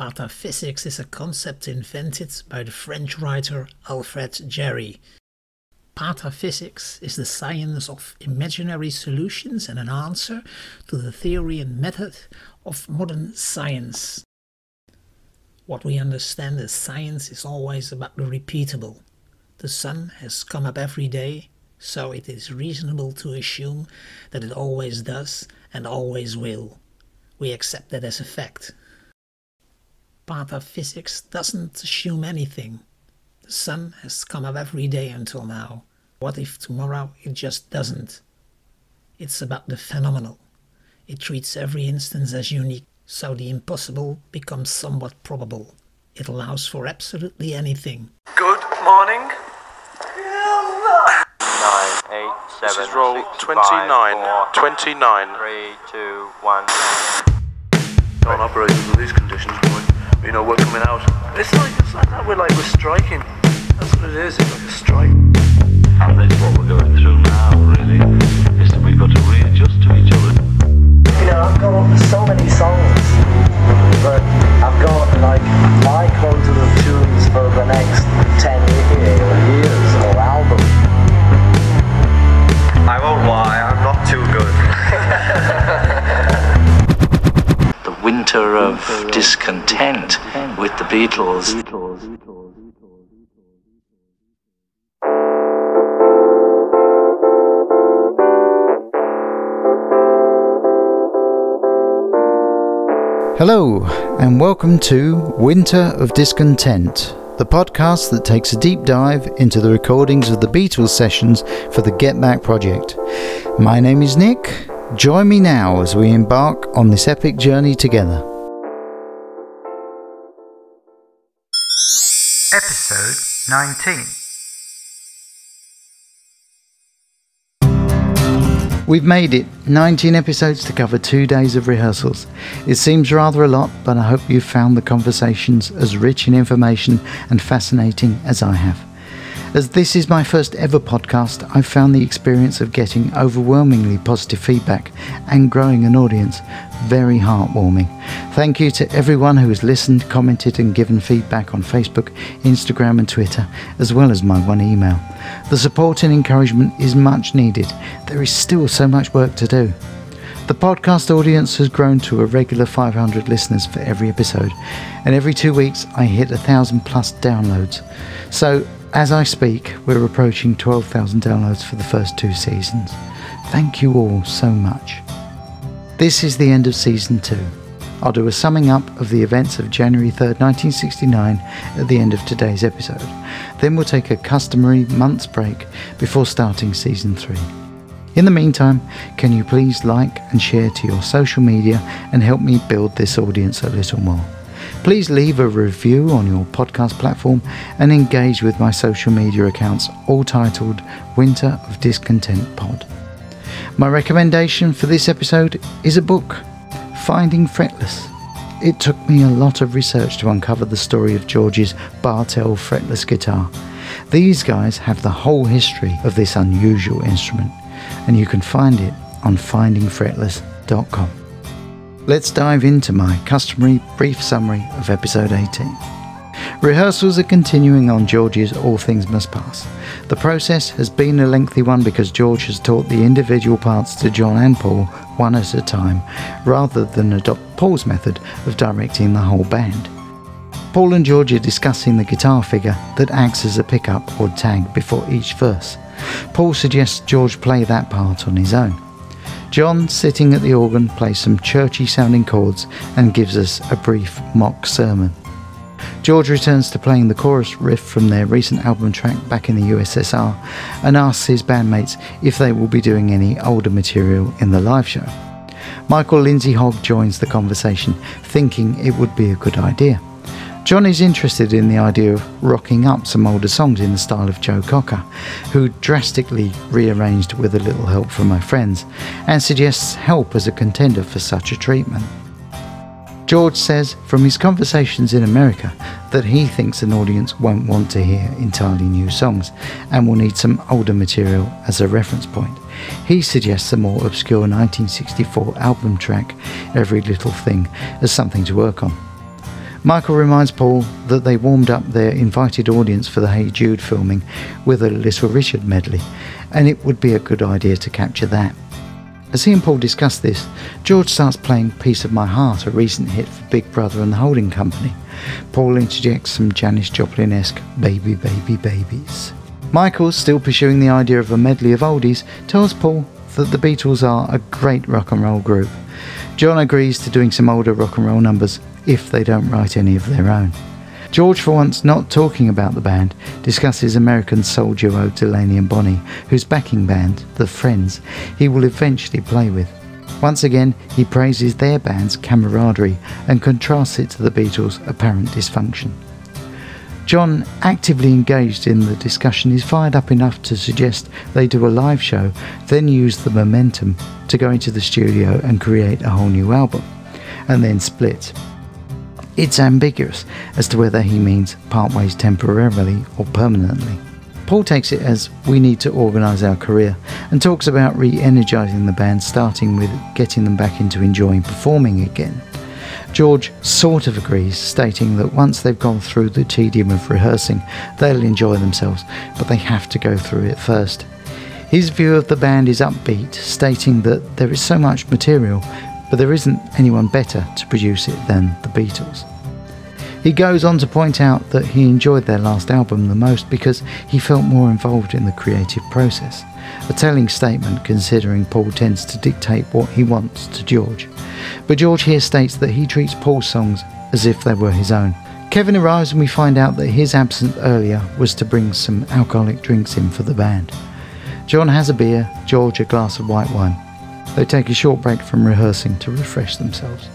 Pataphysics is a concept invented by the French writer Alfred Jarry. Pataphysics is the science of imaginary solutions and an answer to the theory and method of modern science. What we understand as science is always about the repeatable. The sun has come up every day, so it is reasonable to assume that it always does and always will. We accept that as a fact. Pataphysics doesn't assume anything. The sun has come up every day until now. What if tomorrow it just doesn't? It's about the phenomenal. It treats every instance as unique, so the impossible becomes somewhat probable. It allows for absolutely anything. Good morning. 9, 8, 7, this is roll 29, 3, 2, 1. Don't operate under these conditions, boy. You know, we're coming out. It's like that, we're striking. That's what it is, it's like a strike. And that's what we're going through now, really, is that we've got to readjust to each other. You know, I've got so many songs, but I've got like my quota of tunes for the next 10 years or album. I won't lie, I'm not too good. The winter of discontent with the Beatles. Hello, and welcome to Winter of Discontent, the podcast that takes a deep dive into the recordings of the Beatles sessions for the Get Back project. My name is Nick. Join me now as we embark on this epic journey together. Episode 19. We've made it. 19 episodes to cover 2 days of rehearsals. It seems rather a lot, but I hope you've found the conversations as rich in information and fascinating as I have. As this is my first ever podcast, I've found the experience of getting overwhelmingly positive feedback and growing an audience very heartwarming. Thank you to everyone who has listened, commented and given feedback on Facebook, Instagram and Twitter, as well as my one email. The support and encouragement is much needed. There is still so much work to do. The podcast audience has grown to a regular 500 listeners for every episode, and every 2 weeks I hit 1,000 plus downloads. So as I speak, we're approaching 12,000 downloads for the first 2 seasons. Thank you all so much. This is the end of season 2. I'll do a summing up of the events of January 3rd, 1969 at the end of today's episode. Then we'll take a customary month's break before starting season 3. In the meantime, can you please like and share to your social media and help me build this audience a little more? Please leave a review on your podcast platform and engage with my social media accounts, all titled Winter of Discontent Pod. My recommendation for this episode is a book, Finding Fretless. It took me a lot of research to uncover the story of George's Bartell fretless guitar. These guys have the whole history of this unusual instrument, and you can find it on findingfretless.com. Let's dive into my customary brief summary of episode 18. Rehearsals are continuing on George's All Things Must Pass. The process has been a lengthy one because George has taught the individual parts to John and Paul one at a time, rather than adopt Paul's method of directing the whole band. Paul and George are discussing the guitar figure that acts as a pickup or tag before each verse. Paul suggests George play that part on his own. John, sitting at the organ, plays some churchy sounding chords and gives us a brief mock sermon. George returns to playing the chorus riff from their recent album track Back in the USSR and asks his bandmates if they will be doing any older material in the live show. Michael Lindsay-Hogg joins the conversation, thinking it would be a good idea. John is interested in the idea of rocking up some older songs in the style of Joe Cocker, who drastically rearranged with a little help from my friends, and suggests Help as a contender for such a treatment. George says from his conversations in America that he thinks an audience won't want to hear entirely new songs and will need some older material as a reference point. He suggests a more obscure 1964 album track, Every Little Thing, as something to work on. Michael reminds Paul that they warmed up their invited audience for the Hey Jude filming with a Little Richard medley, and it would be a good idea to capture that. As he and Paul discuss this, George starts playing Piece of My Heart, a recent hit for Big Brother and the Holding Company. Paul interjects some Janis Joplin-esque Baby Baby Babies. Michael, still pursuing the idea of a medley of oldies, tells Paul that the Beatles are a great rock and roll group. John agrees to doing some older rock and roll numbers if they don't write any of their own. George, for once not talking about the band, discusses American soul duo Delaney and Bonnie, whose backing band, The Friends, he will eventually play with. Once again, he praises their band's camaraderie and contrasts it to the Beatles' apparent dysfunction. John, actively engaged in the discussion, is fired up enough to suggest they do a live show, then use the momentum to go into the studio and create a whole new album, and then split. It's ambiguous as to whether he means part ways temporarily or permanently. Paul takes it as we need to organise our career and talks about re-energising the band, starting with getting them back into enjoying performing again. George sort of agrees, stating that once they've gone through the tedium of rehearsing, they'll enjoy themselves, but they have to go through it first. His view of the band is upbeat, stating that there is so much material, but there isn't anyone better to produce it than the Beatles. He goes on to point out that he enjoyed their last album the most because he felt more involved in the creative process. A telling statement, considering Paul tends to dictate what he wants to George. But George here states that he treats Paul's songs as if they were his own. Kevin arrives and we find out that his absence earlier was to bring some alcoholic drinks in for the band. John has a beer, George a glass of white wine. They take a short break from rehearsing to refresh themselves.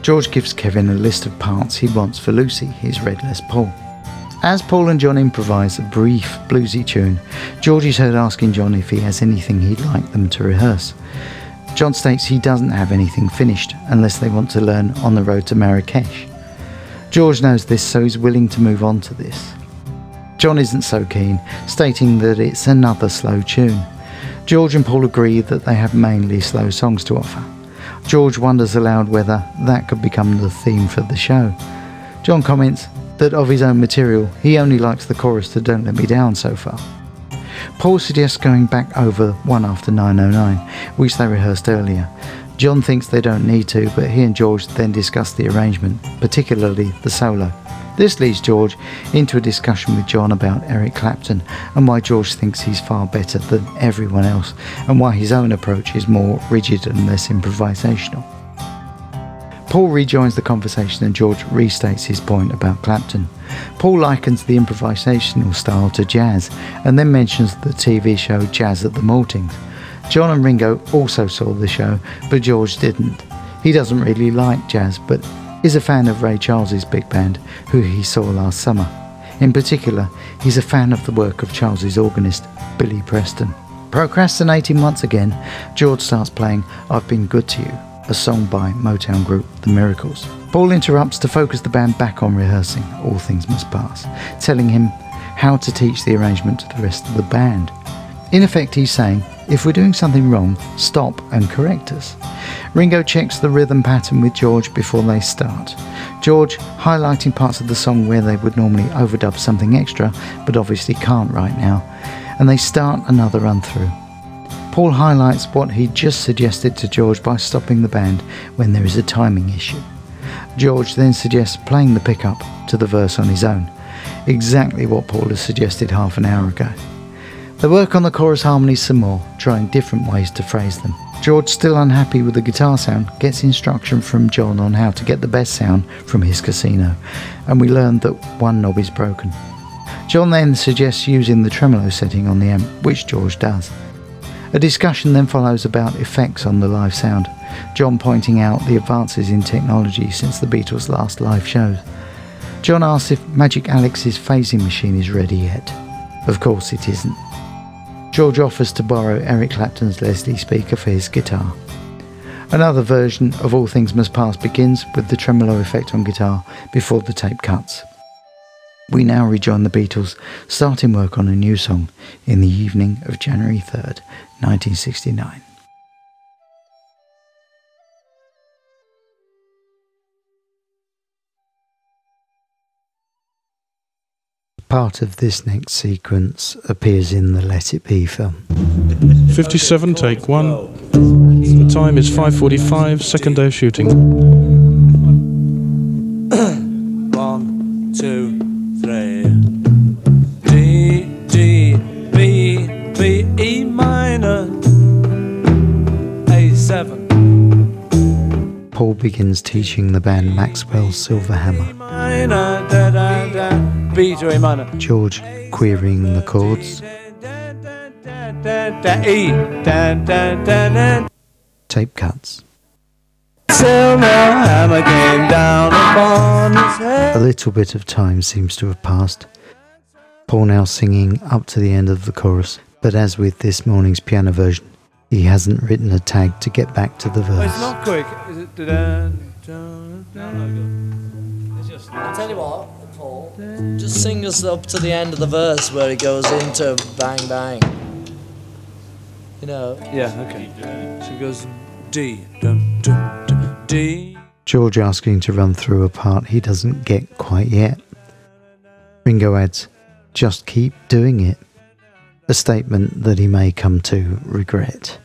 George gives Kevin a list of parts he wants for Lucy, his red Les Paul. As Paul and John improvise a brief bluesy tune, George is heard asking John if he has anything he'd like them to rehearse. John states he doesn't have anything finished unless they want to learn On the Road to Marrakesh. George knows this, so he's willing to move on to this. John isn't so keen, stating that it's another slow tune. George and Paul agree that they have mainly slow songs to offer. George wonders aloud whether that could become the theme for the show. John comments that of his own material, he only likes the chorus to Don't Let Me Down so far. Paul suggests going back over One After 909, which they rehearsed earlier. John thinks they don't need to, but he and George then discuss the arrangement, particularly the solo. This leads George into a discussion with John about Eric Clapton and why George thinks he's far better than everyone else and why his own approach is more rigid and less improvisational. Paul rejoins the conversation and George restates his point about Clapton. Paul likens the improvisational style to jazz and then mentions the TV show Jazz at the Maltings. John and Ringo also saw the show, but George didn't. He doesn't really like jazz, but is a fan of Ray Charles' big band, who he saw last summer. In particular, he's a fan of the work of Charles' organist, Billy Preston. Procrastinating once again, George starts playing I've Been Good To You, a song by Motown group The Miracles. Paul interrupts to focus the band back on rehearsing All Things Must Pass, telling him how to teach the arrangement to the rest of the band. In effect, he's saying, if we're doing something wrong, stop and correct us. Ringo checks the rhythm pattern with George before they start. George highlighting parts of the song where they would normally overdub something extra, but obviously can't right now, and they start another run through. Paul highlights what he just suggested to George by stopping the band when there is a timing issue. George then suggests playing the pickup to the verse on his own, exactly what Paul has suggested half an hour ago. They work on the chorus harmonies some more, trying different ways to phrase them. George, still unhappy with the guitar sound, gets instruction from John on how to get the best sound from his Casino, and we learn that one knob is broken. John then suggests using the tremolo setting on the amp, which George does. A discussion then follows about effects on the live sound, John pointing out the advances in technology since the Beatles' last live shows. John asks if Magic Alex's phasing machine is ready yet. Of course it isn't. George offers to borrow Eric Clapton's Leslie speaker for his guitar. Another version of All Things Must Pass begins with the tremolo effect on guitar before the tape cuts. We now rejoin the Beatles, starting work on a new song in the evening of January 3rd, 1969. part of this next sequence appears in the Let It Be film. 57, take one. The time is 5:45, second day of shooting. 1, 2, 3. D, D, B, B, E minor, A7. Paul begins teaching the band Maxwell's Silver Hammer. Minor, da, da, da, B to A minor. George querying the chords. Tape cuts. A little bit of time seems to have passed. Paul now singing up to the end of the chorus, but as with this morning's piano version, he hasn't written a tag to get back to the verse. Oh, it's not quick, is it? I'll tell you what, Paul, just sing us up to the end of the verse where it goes into bang bang. You know? Yeah, okay. So it goes D, dum, dum, dum, D. George asking to run through a part he doesn't get quite yet. Ringo adds, just keep doing it. A statement that he may come to regret.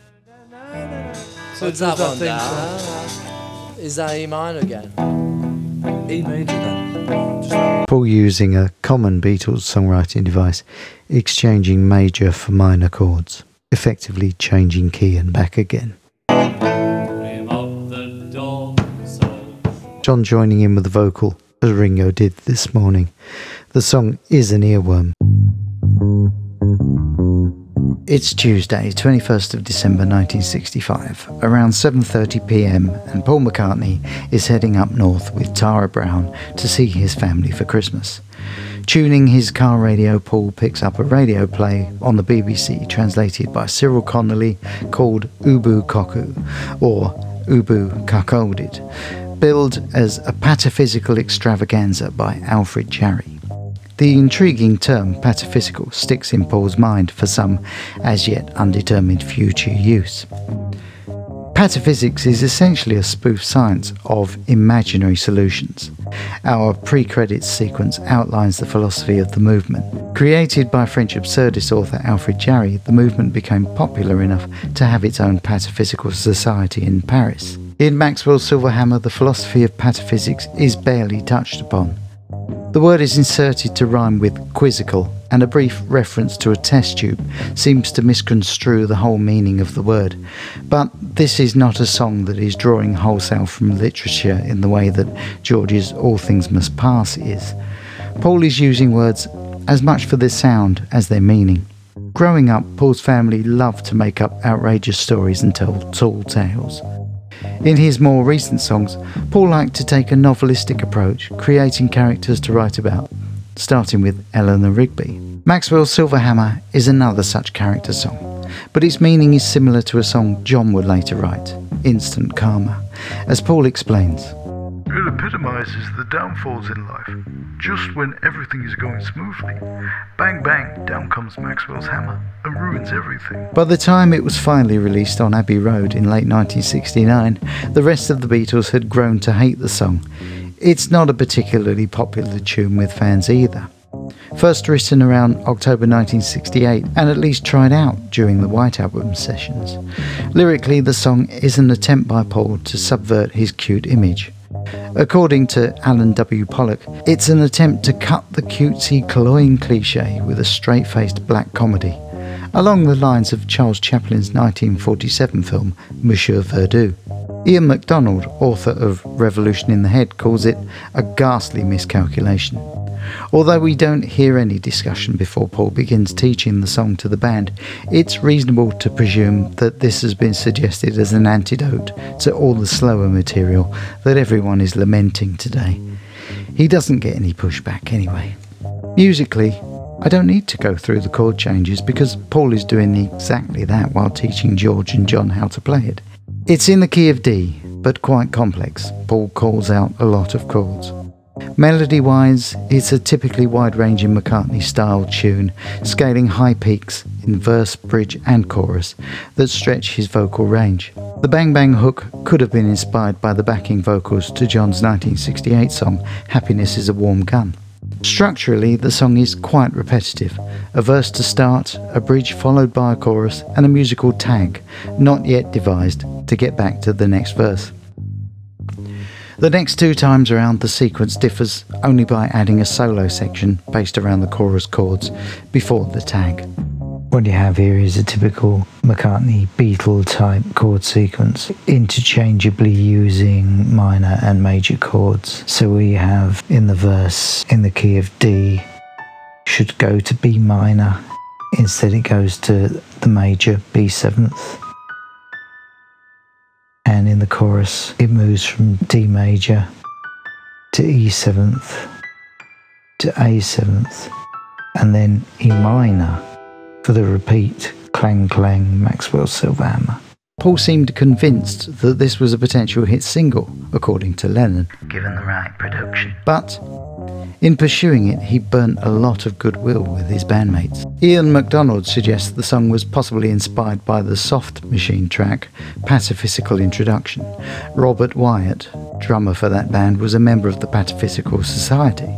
So it's that one down. Is that E minor again? E major then. Paul using a common Beatles songwriting device, exchanging major for minor chords. Effectively changing key and back again. John joining in with the vocal, as Ringo did this morning. The song is an earworm. It's Tuesday, 21st of December 1965, around 7:30 p.m, and Paul McCartney is heading up north with Tara Brown to see his family for Christmas. Tuning his car radio, Paul picks up a radio play on the BBC translated by Cyril Connolly called Ubu Koku, or Ubu Kakolded, billed as a pataphysical extravaganza by Alfred Jarry. The intriguing term pataphysical sticks in Paul's mind for some as yet undetermined future use. Pataphysics is essentially a spoof science of imaginary solutions. Our pre-credits sequence outlines the philosophy of the movement. Created by French absurdist author Alfred Jarry, the movement became popular enough to have its own pataphysical society in Paris. In Maxwell's Silver Hammer, the philosophy of pataphysics is barely touched upon. The word is inserted to rhyme with quizzical, and a brief reference to a test tube seems to misconstrue the whole meaning of the word. But this is not a song that is drawing wholesale from literature in the way that George's All Things Must Pass is. Paul is using words as much for their sound as their meaning. Growing up, Paul's family loved to make up outrageous stories and tell tall tales. In his more recent songs, Paul liked to take a novelistic approach, creating characters to write about, starting with Eleanor Rigby. Maxwell's Silver Hammer is another such character song, but its meaning is similar to a song John would later write, Instant Karma, as Paul explains. It epitomises the downfalls in life, just when everything is going smoothly. Bang bang, down comes Maxwell's hammer and ruins everything. By the time it was finally released on Abbey Road in late 1969, the rest of the Beatles had grown to hate the song. It's not a particularly popular tune with fans either. First written around October 1968 and at least tried out during the White Album sessions. Lyrically, the song is an attempt by Paul to subvert his cute image. According to Alan W. Pollack, it's an attempt to cut the cutesy cloying cliché with a straight-faced black comedy, along the lines of Charles Chaplin's 1947 film Monsieur Verdoux. Ian MacDonald, author of Revolution in the Head, calls it a ghastly miscalculation. Although we don't hear any discussion before Paul begins teaching the song to the band, it's reasonable to presume that this has been suggested as an antidote to all the slower material that everyone is lamenting today. He doesn't get any pushback anyway. Musically, I don't need to go through the chord changes because Paul is doing exactly that while teaching George and John how to play it. It's in the key of D, but quite complex. Paul calls out a lot of chords. Melody-wise, it's a typically wide-ranging McCartney-style tune, scaling high peaks in verse, bridge and chorus that stretch his vocal range. The Bang Bang hook could have been inspired by the backing vocals to John's 1968 song Happiness is a Warm Gun. Structurally, the song is quite repetitive, a verse to start, a bridge followed by a chorus and a musical tag, not yet devised, to get back to the next verse. The next two times around, the sequence differs only by adding a solo section based around the chorus chords before the tag. What you have here is a typical McCartney Beatle type chord sequence, interchangeably using minor and major chords. So we have in the verse, in the key of D, should go to B minor. Instead it goes to the major, B7th. And in the chorus, it moves from D major to E7th to A7th, and then E minor for the repeat, clang clang, Maxwell's Silver Hammer. Paul seemed convinced that this was a potential hit single, according to Lennon, given the right production. But in pursuing it, he burnt a lot of goodwill with his bandmates. Ian MacDonald suggests the song was possibly inspired by the Soft Machine track, Pataphysical Introduction. Robert Wyatt, drummer for that band, was a member of the Pataphysical Society.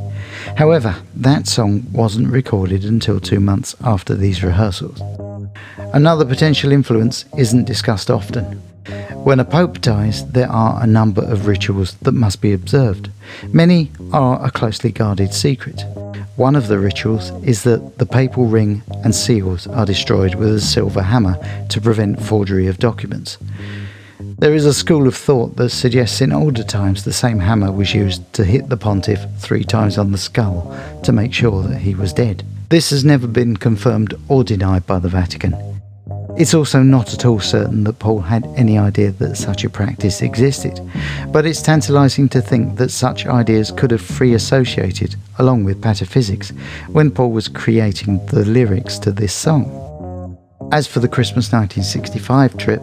However, that song wasn't recorded until 2 months after these rehearsals. Another potential influence isn't discussed often. When a pope dies, there are a number of rituals that must be observed. Many are a closely guarded secret. One of the rituals is that the papal ring and seals are destroyed with a silver hammer to prevent forgery of documents. There is a school of thought that suggests in older times the same hammer was used to hit the pontiff 3 times on the skull to make sure that he was dead. This has never been confirmed or denied by the Vatican. It's also not at all certain that Paul had any idea that such a practice existed, but it's tantalising to think that such ideas could have free associated along with pataphysics when Paul was creating the lyrics to this song. As for the Christmas 1965 trip,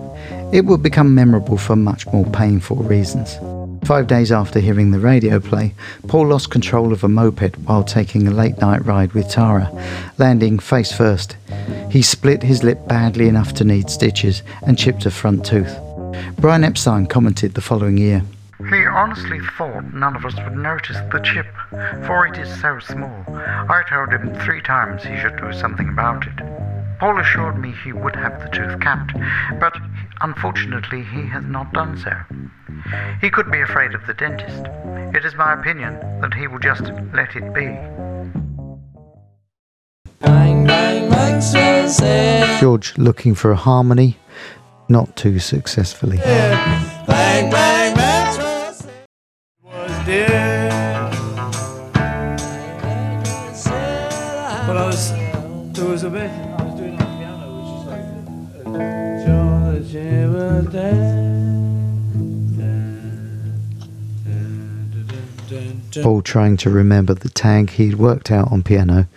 it would become memorable for much more painful reasons. 5 days after hearing the radio play, Paul lost control of a moped while taking a late-night ride with Tara, landing face-first. He split his lip badly enough to need stitches and chipped a front tooth. Brian Epstein commented the following year, "He honestly thought none of us would notice the chip, for it is so small. I told him 3 times he should do something about it. Paul assured me he would have the tooth capped, but unfortunately he has not done so. He could be afraid of the dentist. It is my opinion that he will just let it be." George looking for a harmony, not too successfully. Paul trying to remember the tag he'd worked out on piano.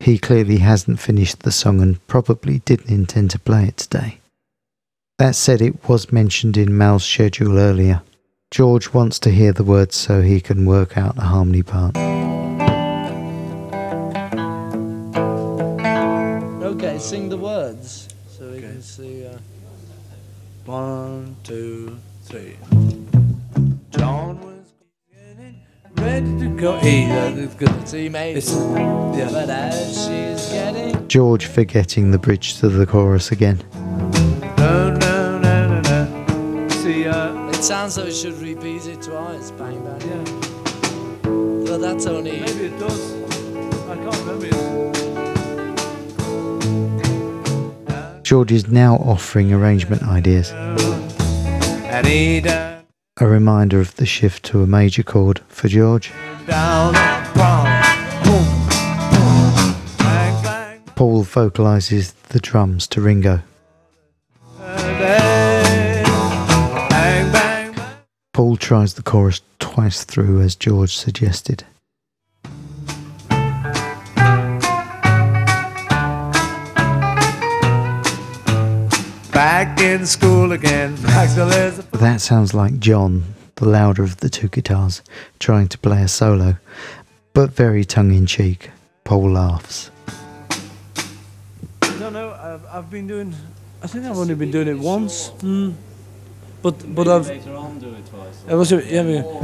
He clearly hasn't finished the song and probably didn't intend to play it today. That said, it was mentioned in Mal's schedule earlier. George wants to hear the words so he can work out the harmony part. Okay, sing the words so we can see. 1, 2, 3. John was ready to go either. Good. See, mate. Yeah. But as she's getting. George forgetting the bridge to the chorus again. No, no, no, no, no. See, it sounds like we should repeat it twice. Bang, bang. Yeah. But that's only. Maybe it does. I can't remember it. George is now offering arrangement ideas. A reminder of the shift to a major chord for George. Paul vocalises the drums to Ringo. Paul tries the chorus twice through as George suggested. Back in school again. That sounds like John, the louder of the two guitars, trying to play a solo, but very tongue-in-cheek. Paul laughs. I don't know, I've been doing... I think I've only been doing it once. But I've... Later on do it twice.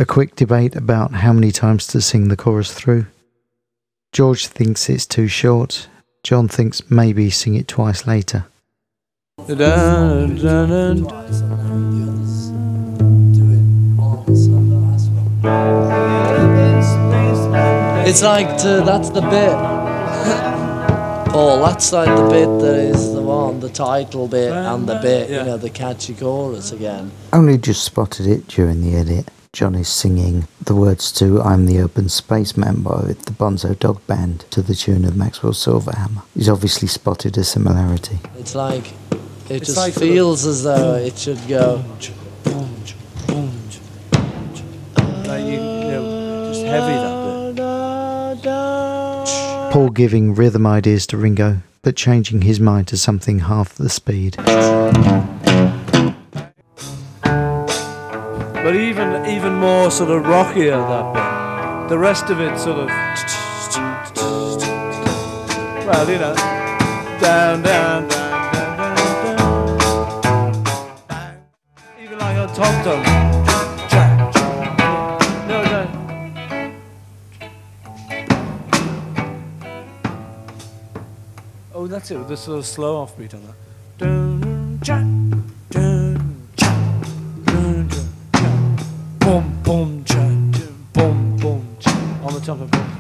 A quick debate about how many times to sing the chorus through. George thinks it's too short. John thinks maybe sing it twice later. It's like, that's the bit. Oh, that's like the bit that is the one, the title bit and the bit, you know, the catchy chorus again. Only just spotted it during the edit. John is singing the words to I'm the Open Spaceman by the Bonzo Dog Band to the tune of Maxwell's Silver Hammer. He's obviously spotted a similarity. It's like, it just like feels as though it should go... Like you know, just heavy that bit. Paul giving rhythm ideas to Ringo, but changing his mind to something half the speed. But even more sort of rockier, that bit. The rest of it sort of... Well, you know. Down, down, down, down, down, down. Even like on tom-tom. No, no. Oh, that's it. The sort of slow offbeat on that. Dun, dun, dun, dun, dun. Boom, boom, chum, boom, boom, chum. On the top of boom,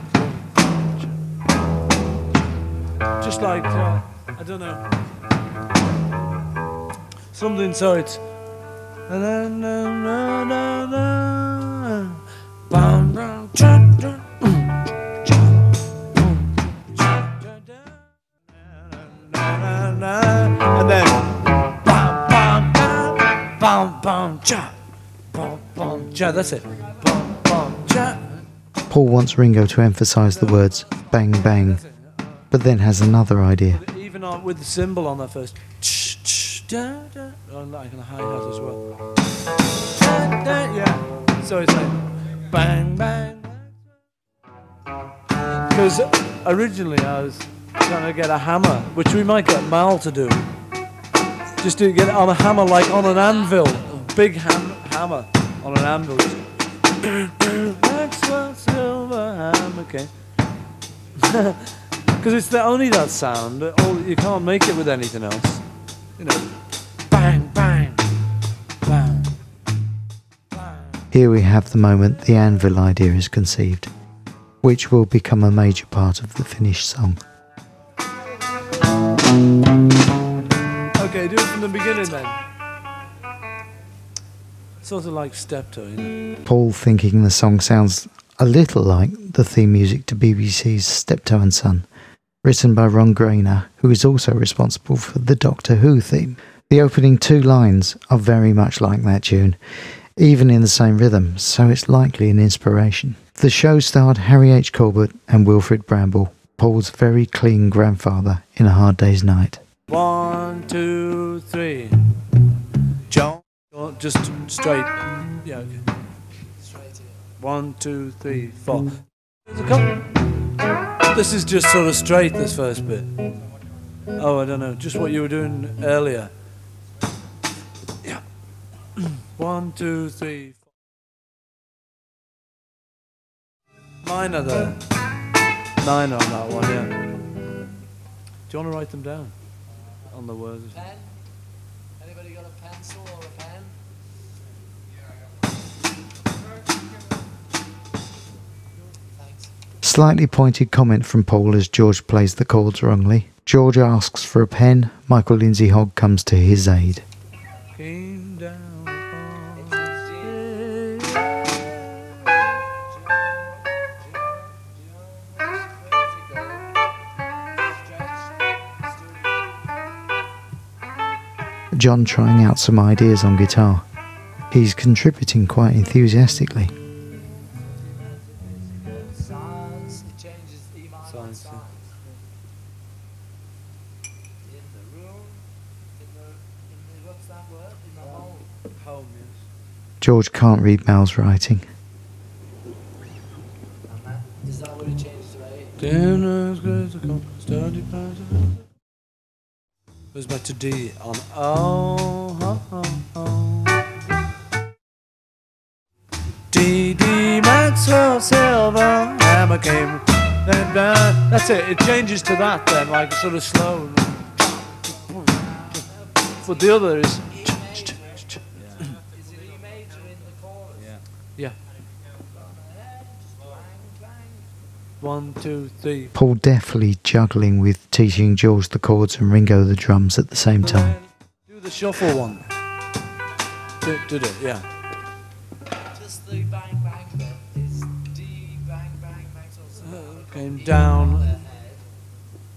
boom, chum. Just like, I don't know. Something, so it's... And then... Bam, bam, bam, bam, bam, chum. Yeah, that's it. Paul wants Ringo to emphasise the words bang bang, but then has another idea. Even with the cymbal on that first. On like a hi hat as well. Yeah. So it's like bang bang. Because originally I was trying to get a hammer, which we might get Mal to do. Just to get on a hammer like on an anvil, a big hammer. On an anvil. Maxwell Silver Hammer, okay. Because it's the only that sound. You can't make it with anything else. You know. Bang, bang, bang, bang. Here we have the moment the anvil idea is conceived, which will become a major part of the finished song. Okay, do it from the beginning then. Sort of like Steptoe, you know. Paul thinking the song sounds a little like the theme music to BBC's Steptoe and Son, written by Ron Grainer, who is also responsible for the Doctor Who theme. The opening two lines are very much like that tune, even in the same rhythm, so it's likely an inspiration. The show starred Harry H. Corbett and Wilfred Bramble, Paul's very clean grandfather in A Hard Day's Night. 1, 2, 3. John. Just straight. Yeah, okay. Straight, yeah. 1, 2, 3, 4. There's a couple. This is just sort of straight, this first bit. Oh, I don't know. Just what you were doing earlier. Yeah. 1, 2, 3, 4. Minor, though. Minor on that one, yeah. Do you want to write them down? On the words. Pen? Anybody got a pencil or a pen? Slightly pointed comment from Paul as George plays the chords wrongly. George asks for a pen. Michael Lindsay-Hogg comes to his aid. Came down John trying out some ideas on guitar. He's contributing quite enthusiastically. George can't read Mal's writing. Is that what it changes to? It goes back to D on oh, oh, oh. D, D, Maxwell Silver Hammer came. then that's it. It changes to that then, like sort of slow. But the other is. One, two, three. Paul deftly juggling with teaching George the chords and Ringo the drums at the same time. Do the shuffle one. Do, yeah. Just the bang bang bit is D bang bang Maxwell's Silver Hammer. Came down.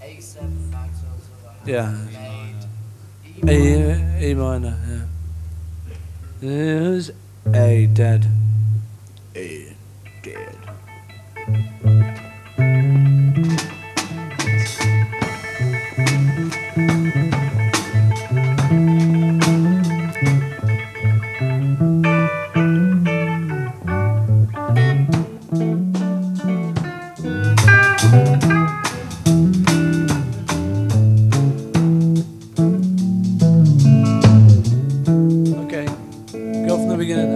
A7 Maxwell's Silver Hammer. Yeah. E minor. Yeah. There's A dead. A dead. Okay, go from the beginning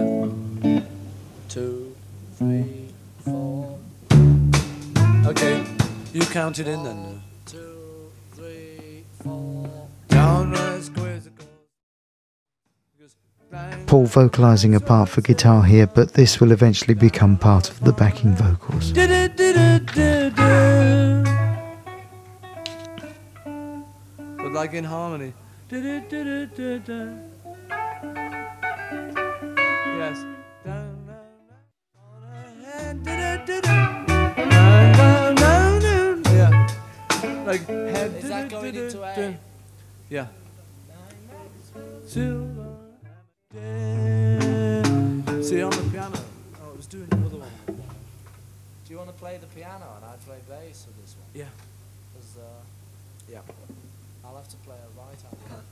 now. 2, 3, 4. Okay, you count it in then. 1, 2, 3, 4. Paul vocalising a part for guitar here, but this will eventually become part of the backing vocals. But like in harmony. Yes. Like head. Is that going into A? Yeah. Silver. See, on the piano. Oh, it was doing another one. Do you want to play the piano and I play bass for this one? Yeah. Because, yeah. I'll have to play a right hand.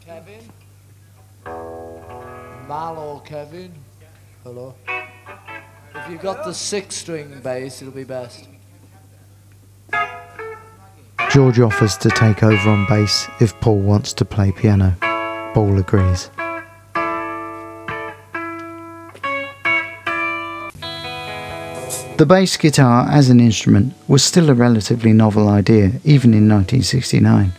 Kevin? Mal or Kevin? Hello? If you've got the 6-string bass, it'll be best. George offers to take over on bass if Paul wants to play piano. Paul agrees. The bass guitar as an instrument was still a relatively novel idea, even in 1969.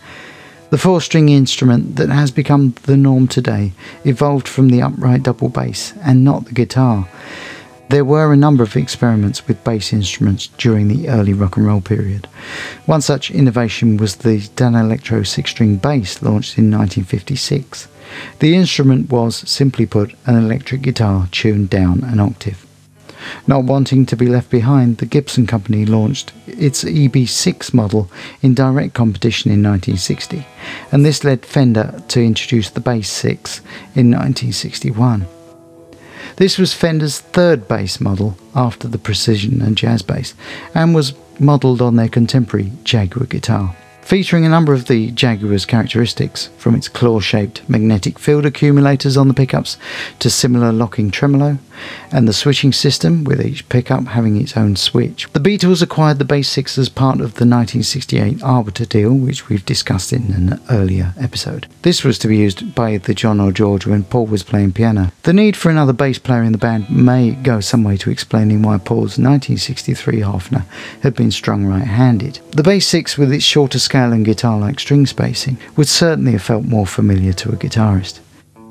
The 4-string instrument that has become the norm today evolved from the upright double bass and not the guitar. There were a number of experiments with bass instruments during the early rock and roll period. One such innovation was the Dan Electro 6-string bass launched in 1956. The instrument was, simply put, an electric guitar tuned down an octave. Not wanting to be left behind, the Gibson Company launched its EB6 model in direct competition in 1960, and this led Fender to introduce the Bass-6 in 1961. This was Fender's third bass model after the Precision and Jazz bass, and was modelled on their contemporary Jaguar guitar. Featuring a number of the Jaguar's characteristics, from its claw-shaped magnetic field accumulators on the pickups to similar locking tremolo, and the switching system with each pickup having its own switch. The Beatles acquired the Bass-6 as part of the 1968 Arbiter deal, which we've discussed in an earlier episode. This was to be used by the John or George when Paul was playing piano. The need for another bass player in the band may go some way to explaining why Paul's 1963 Hofner had been strung right-handed. The Bass-6, with its shorter scale and guitar-like string spacing, would certainly have felt more familiar to a guitarist.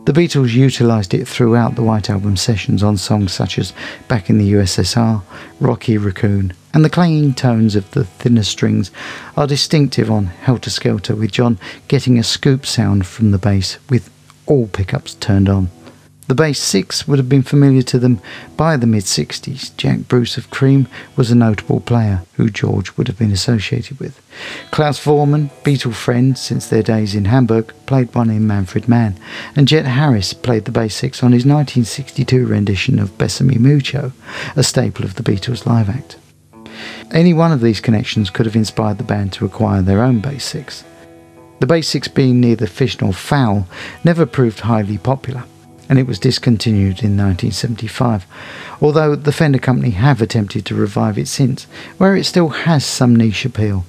The Beatles utilised it throughout the White Album sessions on songs such as Back in the USSR, Rocky Raccoon, and the clanging tones of the thinner strings are distinctive on Helter Skelter, with John getting a scoop sound from the bass with all pickups turned on. The Bass-6 would have been familiar to them by the mid-60s. Jack Bruce of Cream was a notable player who George would have been associated with. Klaus Voormann, Beatle friend since their days in Hamburg, played one in Manfred Mann, and Jet Harris played the Bass-6 on his 1962 rendition of Besame Mucho, a staple of the Beatles live act. Any one of these connections could have inspired the band to acquire their own Bass-6. The Bass-6, being neither fish nor fowl, never proved highly popular, and it was discontinued in 1975, although the Fender Company have attempted to revive it since, where it still has some niche appeal.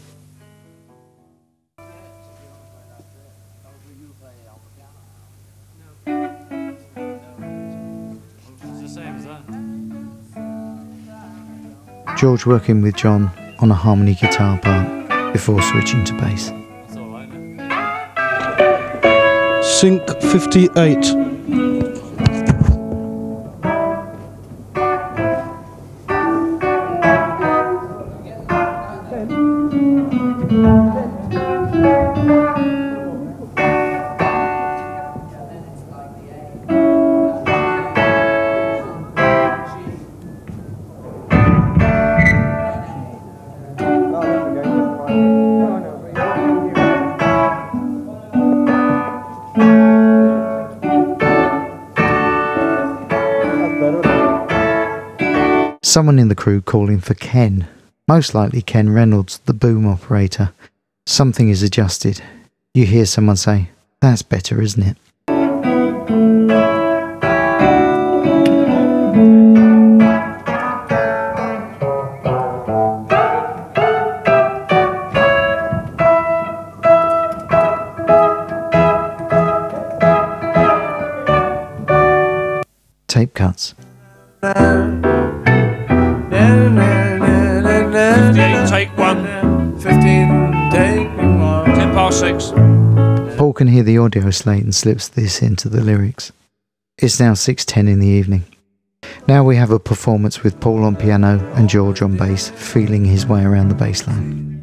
George working with John on a harmony guitar part before switching to bass. Sync 58. Someone in the crew calling for Ken, most likely Ken Reynolds, the boom operator. Something is adjusted. You hear someone say, "That's better, isn't it?" Tape cuts. Paul can hear the audio slate and slips this into the lyrics. It's now 6:10 in the evening. Now we have a performance with Paul on piano and George on bass, feeling his way around the bass line.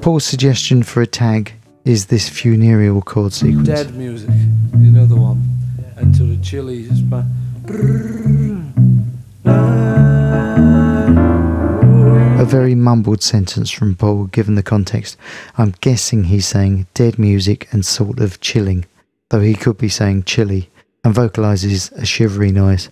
Paul's suggestion for a tag is this funereal chord sequence. Dead music, you know the one, yeah. Until the chilly is back. A very mumbled sentence from Paul, given the context. I'm guessing he's saying dead music and sort of chilling, though he could be saying chilly, and vocalises a shivery noise.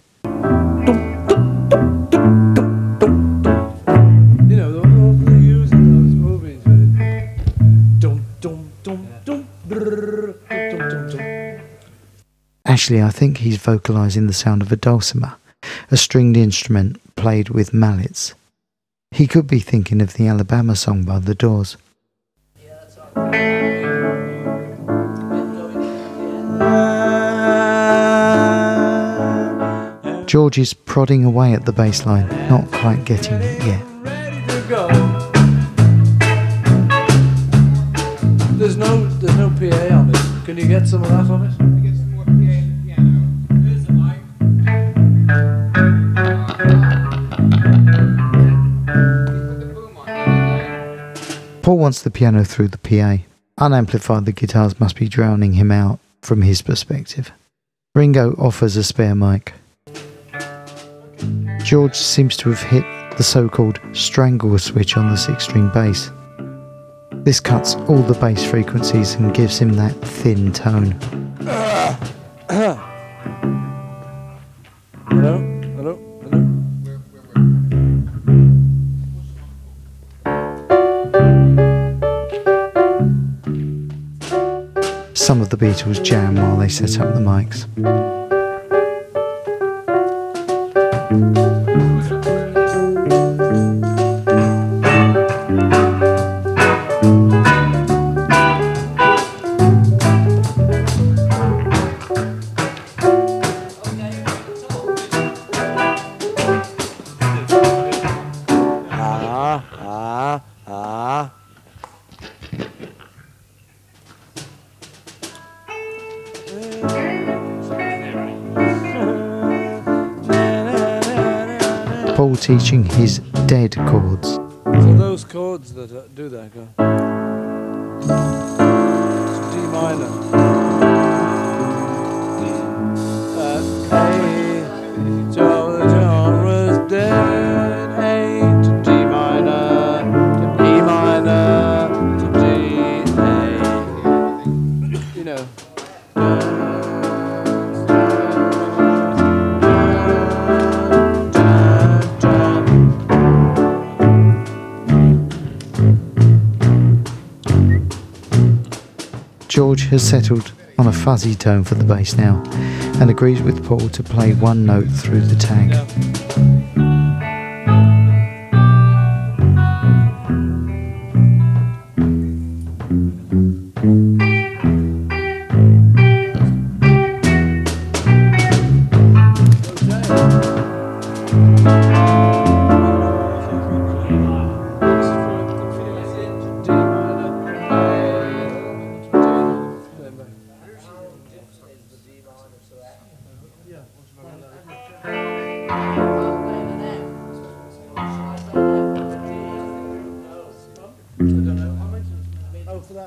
Actually, I think he's vocalising the sound of a dulcimer, a stringed instrument played with mallets. He could be thinking of the Alabama song by The Doors. Yeah, that's all right. George is prodding away at the bass line, not quite getting it yet. There's no PA on it. Can you get some of that on it? Paul wants the piano through the PA. Unamplified, the guitars must be drowning him out from his perspective. Ringo offers a spare mic. George seems to have hit the so-called strangle switch on the six-string bass. This cuts all the bass frequencies and gives him that thin tone. Hello? Some of the Beatles jam while they set up the mics. Teaching his dead chords. So those chords that do that go. It's D minor. The genre's dead. A to D minor to E minor to D, A. You know. George has settled on a fuzzy tone for the bass now and agrees with Paul to play one note through the tag. Yeah.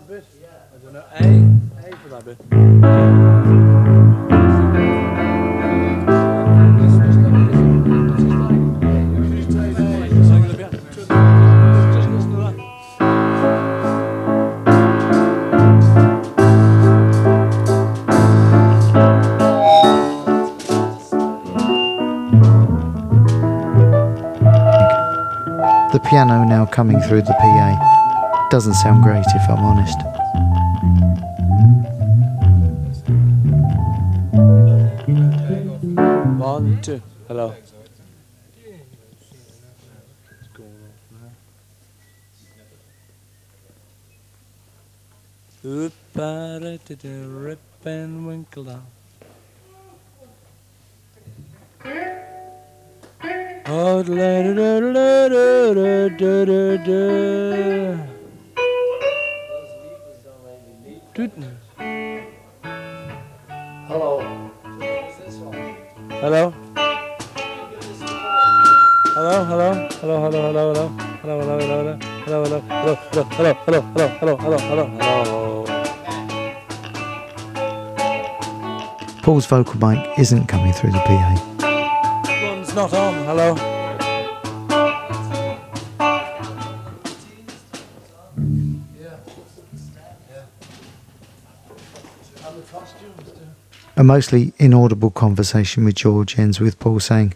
bit? Yeah. I don't know. A for that bit. The piano now coming through the PA. Doesn't sound great, if I'm honest. One, two, hello. Oop, rip and winkle down. Oh, da da da da da da da. Hello. Hello. Hello. Hello. Hello. Hello. Hello. Hello. Hello. Hello. Hello. Hello. Hello. Hello. Hello. Hello. Hello. Hello. Hello. Hello. Paul's vocal mic isn't coming through the PA. One's not on. Hello. A mostly inaudible conversation with George ends with Paul saying,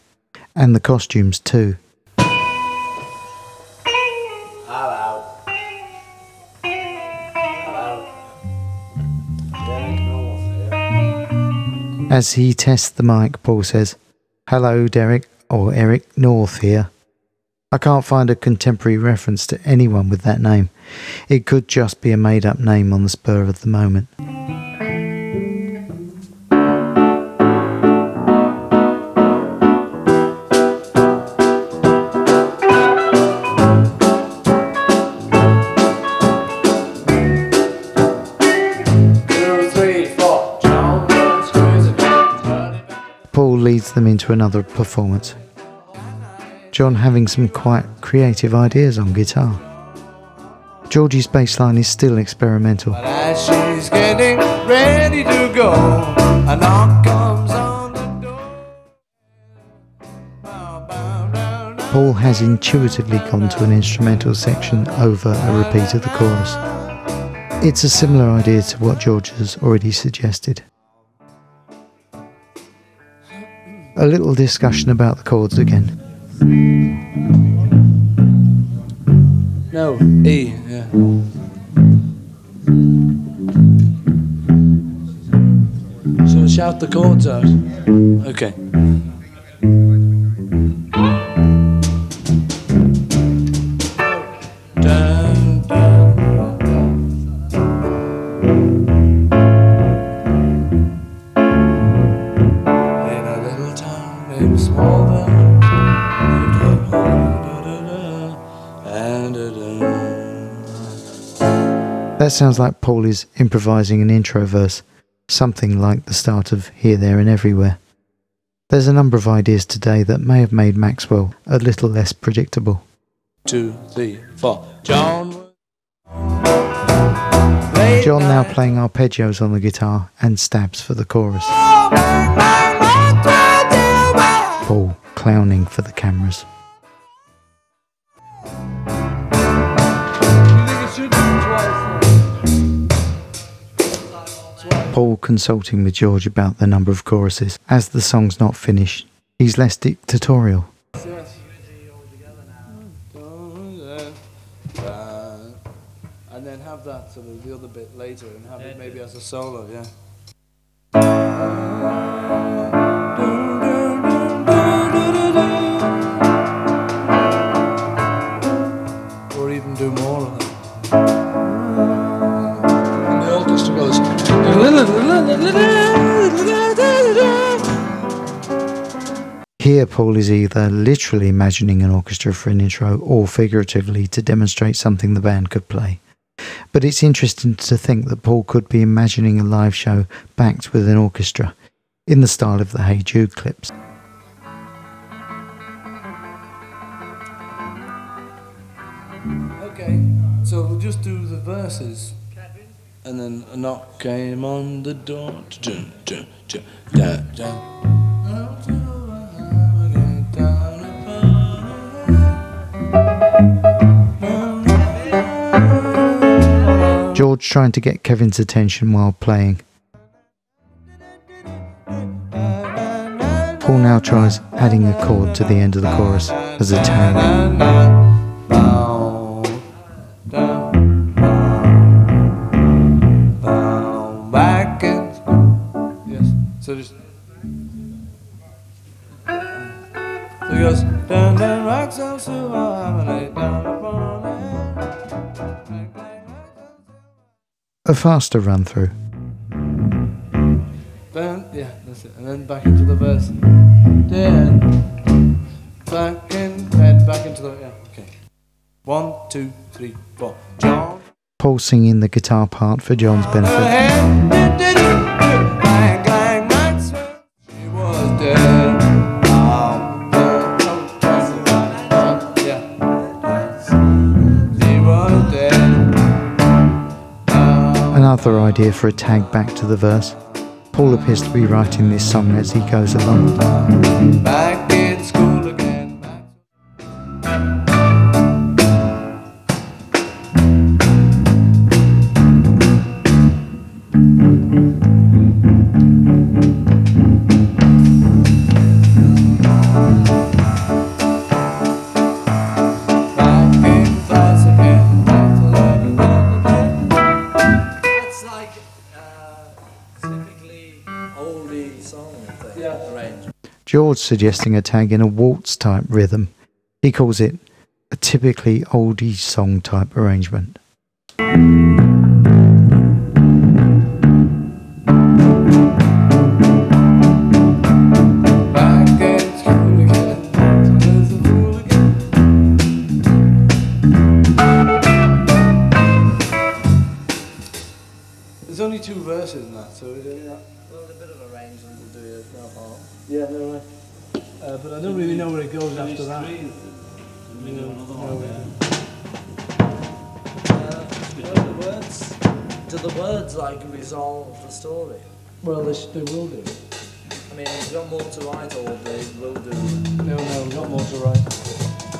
and the costumes too. Hello. Hello. As he tests the mic, Paul says, hello Derek, or Eric North here. I can't find a contemporary reference to anyone with that name. It could just be a made-up name on the spur of the moment. Them into another performance. John having some quite creative ideas on guitar. Georgie's bass line is still experimental. She's getting ready to go, a knock comes on the door. Paul has intuitively gone to an instrumental section over a repeat of the chorus. It's a similar idea to what George has already suggested. A little discussion about the chords again. No, E, yeah. So shout the chords out. Okay. That sounds like Paul is improvising an intro verse, something like the start of Here, There and Everywhere. There's a number of ideas today that may have made Maxwell a little less predictable. 2, 3, 4, John. John now playing arpeggios on the guitar and stabs for the chorus. Paul clowning for the cameras. Paul consulting with George about the number of choruses. As the song's not finished, he's less dictatorial. And then have that sort of the other bit later and have it maybe as a solo, yeah. Or even do more of that. And the orchestra goes... Here Paul is either literally imagining an orchestra for an intro or figuratively to demonstrate something the band could play. But it's interesting to think that Paul could be imagining a live show backed with an orchestra, in the style of the Hey Jude clips. Okay, so we'll just do the verses. And then a knock came on the door. George trying to get Kevin's attention while playing. Paul now tries adding a chord to the end of the chorus as a tag. So just so he goes down down rocks all so I down upon it. A faster run through. Then yeah, that's it. And then back into the verse. Then back in and back into the yeah, okay. 1, 2, 3, 4. John. Paul singing the guitar part for John's benefit. Another idea for a tag back to the verse. Paul appears to be writing this song as he goes along. Back in school again. George suggesting a tag in a waltz-type rhythm. He calls it a typically oldie song-type arrangement. There's only two verses in that, so we're doing that. Well, a bit of a range and we'll do it no harm. Yeah, no way. But I don't really know where it goes after that. Do the words like resolve the story? Well, they will do. I mean, we've got more to write, or they will do. No, we've got more to write.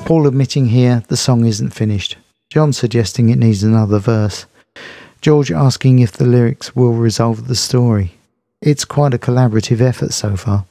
Paul admitting here the song isn't finished. John suggesting it needs another verse. George asking if the lyrics will resolve the story. It's quite a collaborative effort so far.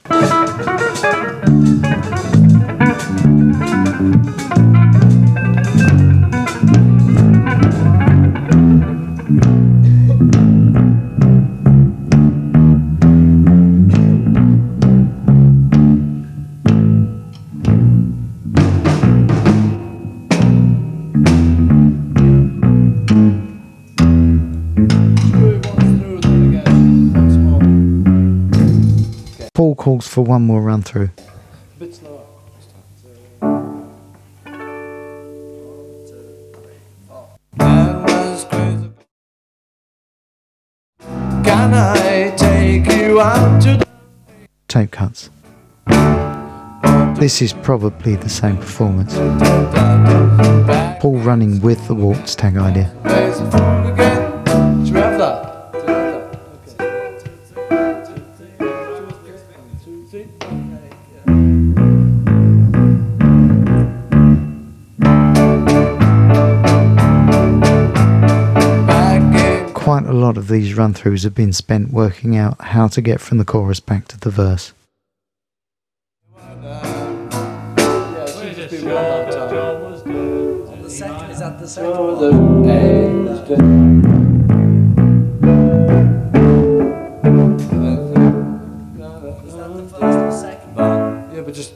Calls for one more run through. Can I take you out to tape cuts? This is probably the same performance. Paul running with the waltz tag idea. Should we have that? Quite a lot of these run-throughs have been spent working out how to get from the chorus back to the verse. Yeah, but just...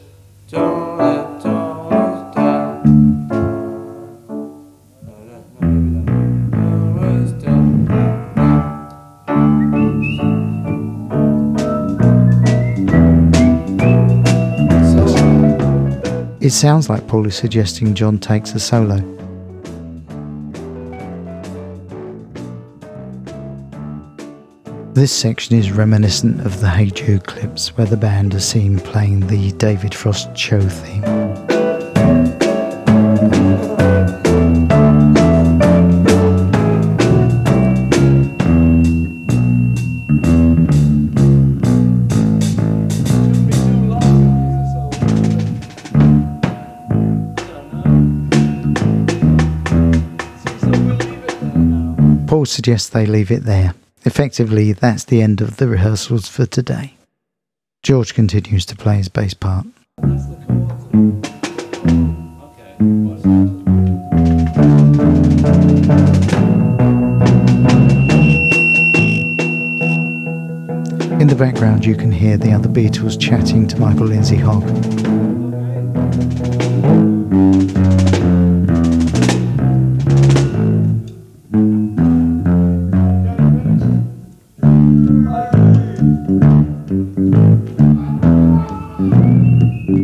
It sounds like Paul is suggesting John takes a solo. This section is reminiscent of the Hey Jude clips where the band are seen playing the David Frost show theme. suggests they leave it there. Effectively, that's the end of the rehearsals for today. George continues to play his bass part. In the background, you can hear the other Beatles chatting to Michael Lindsay-Hogg.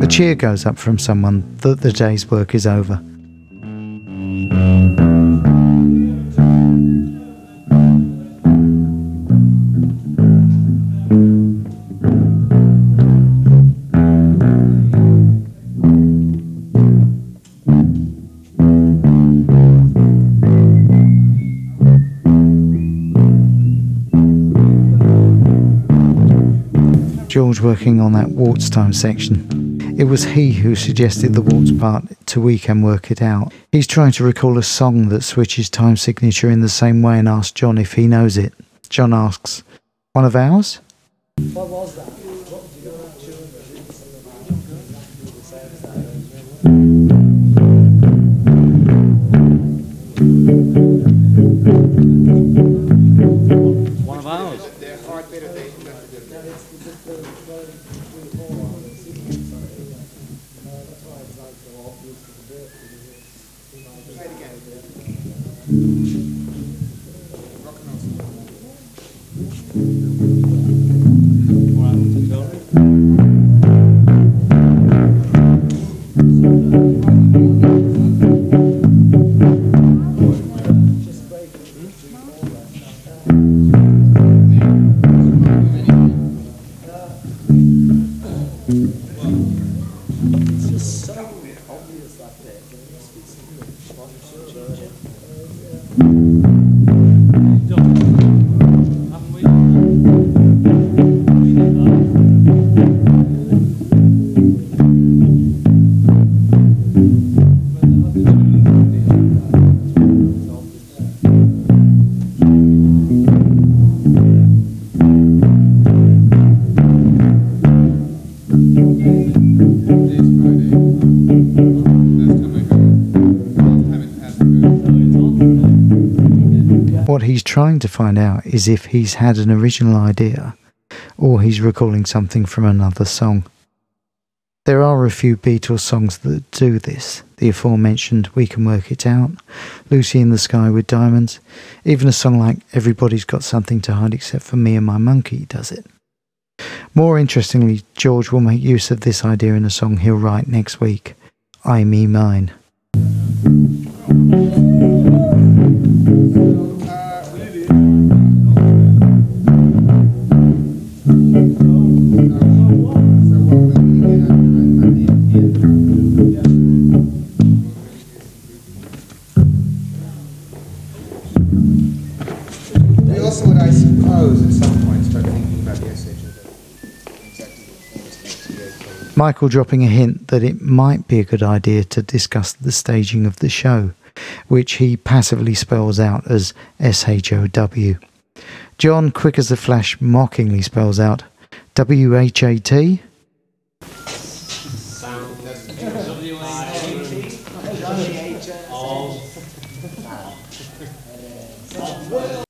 A cheer goes up from someone that the day's work is over. George working on that waltz time section. It was he who suggested the waltz part to We Can Work It Out. He's trying to recall a song that switches time signature in the same way and asks John if he knows it. John asks, "One of ours?" What was that? One of ours? Trying to find out is if he's had an original idea or he's recalling something from another song. There are a few Beatles songs that do this. The aforementioned We Can Work It Out, Lucy in the Sky with Diamonds, even a song like Everybody's Got Something to Hide Except for Me and My Monkey does it. More interestingly, George will make use of this idea in a song he'll write next week, I Me Mine. Michael dropping a hint that it might be a good idea to discuss the staging of the show, which he passively spells out as S-H-O-W. John, quick as the flash, mockingly spells out W-H-A-T.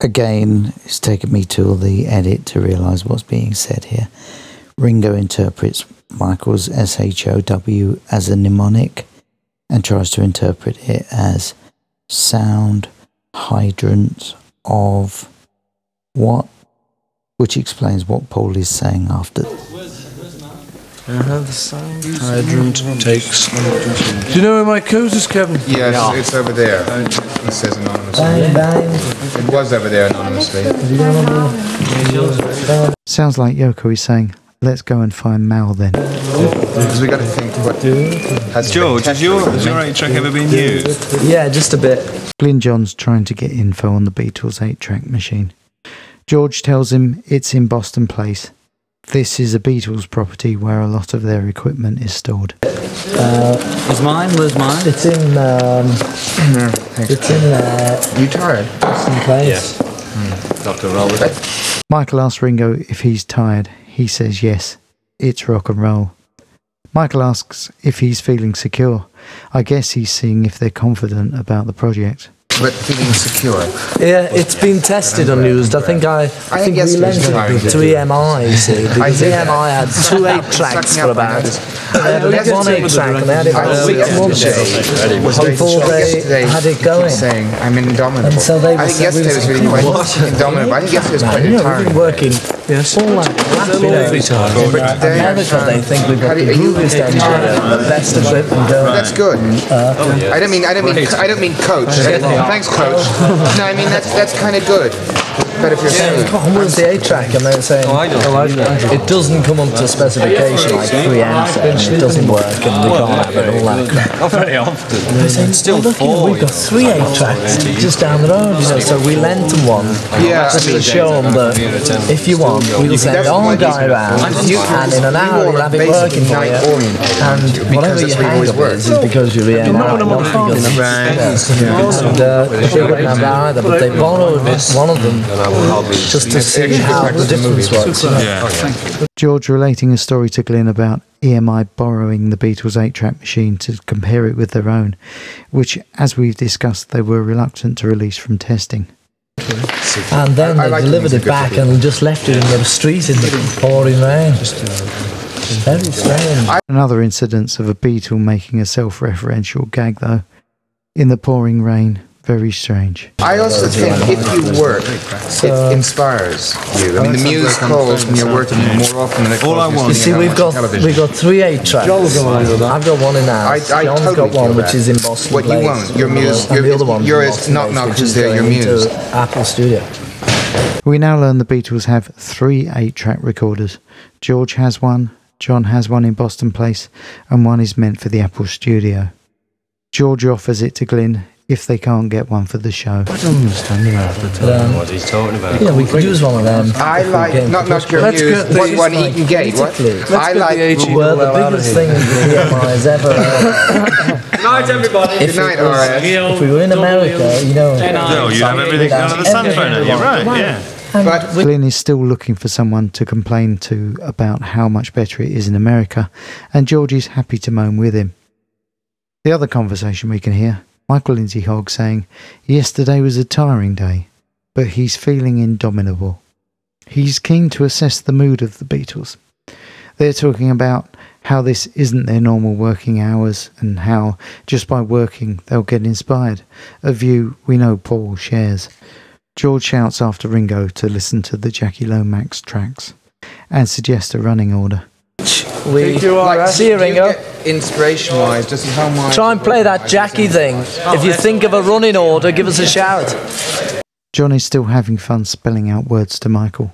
Again, it's taken me till the edit to realise what's being said here. Ringo interprets Michael's S-H-O-W as a mnemonic and tries to interpret it as sound hydrant of what? Which explains what Paul is saying after. The sound hydrant takes... Do you know where my coat is, Kevin? Yes, yeah. It's over there. It says anonymously. It was over there anonymously. Sounds like Yoko is saying... Let's go and find Mal then. Because we got to think what has George, has your 8-track ever been used? Yeah, just a bit. Glyn Johns trying to get info on the Beatles 8-track machine. George tells him it's in Boston Place. This is a Beatles property where a lot of their equipment is stored. Was mine? It's in Utah. Boston Place. Yeah. Dr. Robert. Michael asks Ringo if he's tired. He says yes. It's rock and roll. Michael asks if he's feeling secure. I guess he's seeing if they're confident about the project. But feeling secure. Yeah, it's been tested and used. I think we mentioned it to EMI, you see. Because EMI had two 8-tracks for about. They had one 8-track and they had it for 1 day. Before they had it going. And so they were saying, I think yesterday was really quite indomitable. I think yesterday was quite intolerant. We've been working all like that. America, they think we've got the movies down to the best of it and going. That's good. I don't mean coach. Thanks, Coach. No, I mean, that's kind of good. But if you're saying... Where's the 8-track? And they're saying, it doesn't come up to specification, like preamps, and it doesn't work, and we can't have it, and all that crap. Not very often. And they're saying, we've got three 8-tracks just down the road, so we lent them one. Yeah. Just to show them that, if you want, we'll send on guy round, and in an hour we'll have it working for you. And whatever your hang-up is because you're EMI, not because it's right. They wouldn't have that either, but they borrowed one of them just to see how the difference was. George relating a story to Glyn about EMI borrowing the Beatles 8-track machine to compare it with their own, which, as we've discussed, they were reluctant to release from testing. And then they delivered it back and just left it in the street in the pouring rain. Very strange. Another incidence of a Beatle making a self-referential gag, though. In the pouring rain. Very strange. I also think if you work, it inspires you. I mean, the muse calls when you're working more often than it calls you. You see, we've got three 8-tracks. I've got one in ours. John's totally got one, which is in Boston Place. What you want, your muse, and the other one, yours, not which is there, your muse. Apple Studio. We now learn the Beatles have three 8-track recorders. George has one, John has one in Boston Place, and one is meant for the Apple Studio. George offers it to Glyn if they can't get one for the show. I don't understand what he's talking about. Yeah, we could use one of them. I like, not your views, one Eton Gate. I like the biggest thing EMI has ever... Good night, everybody. Good night, alright. If we were in America, you have everything under the sun phone, you're right, yeah. But Glyn is still looking for someone to complain to about how much better it is in America, and George is happy to moan with him. The other conversation we can hear, Michael Lindsay-Hogg saying, yesterday was a tiring day, but he's feeling indomitable. He's keen to assess the mood of the Beatles. They're talking about how this isn't their normal working hours and how, just by working, they'll get inspired, a view we know Paul shares. George shouts after Ringo to listen to the Jackie Lomax tracks and suggests a running order. We see you, Ringo. Inspiration-wise, just home-wise. Try and play that Jackie thing. If you think of a running order, give us a shout. John is still having fun spelling out words to Michael.